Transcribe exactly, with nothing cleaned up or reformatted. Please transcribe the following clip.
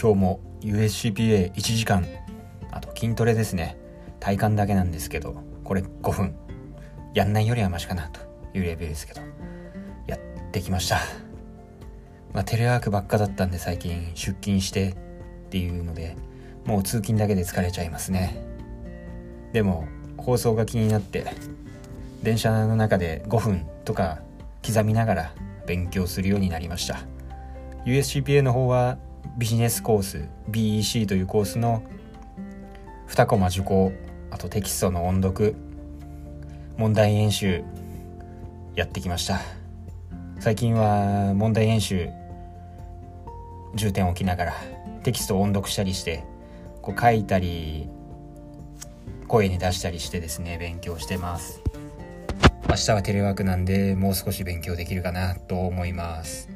今日も ユーエスシーピーエーいち 時間、あと筋トレですね。体幹だけなんですけど、これごふんやんないよりはマシかなというレベルですけど、やってきました。まあ、テレワークばっかだったんで、最近出勤してっていうのでもう通勤だけで疲れちゃいますね。でも放送が気になって電車の中でごふんとか刻みながら勉強するようになりました。 ユーエスシーピーエー の方はビジネスコース ビーイーシー というコースのにコマ受講、あとテキストの音読、問題演習やってきました。最近は問題演習重点を置きながらテキストを音読したりして、こう書いたり声に出したりしてですね、勉強してます。明日はテレワークなんでもう少し勉強できるかなと思います。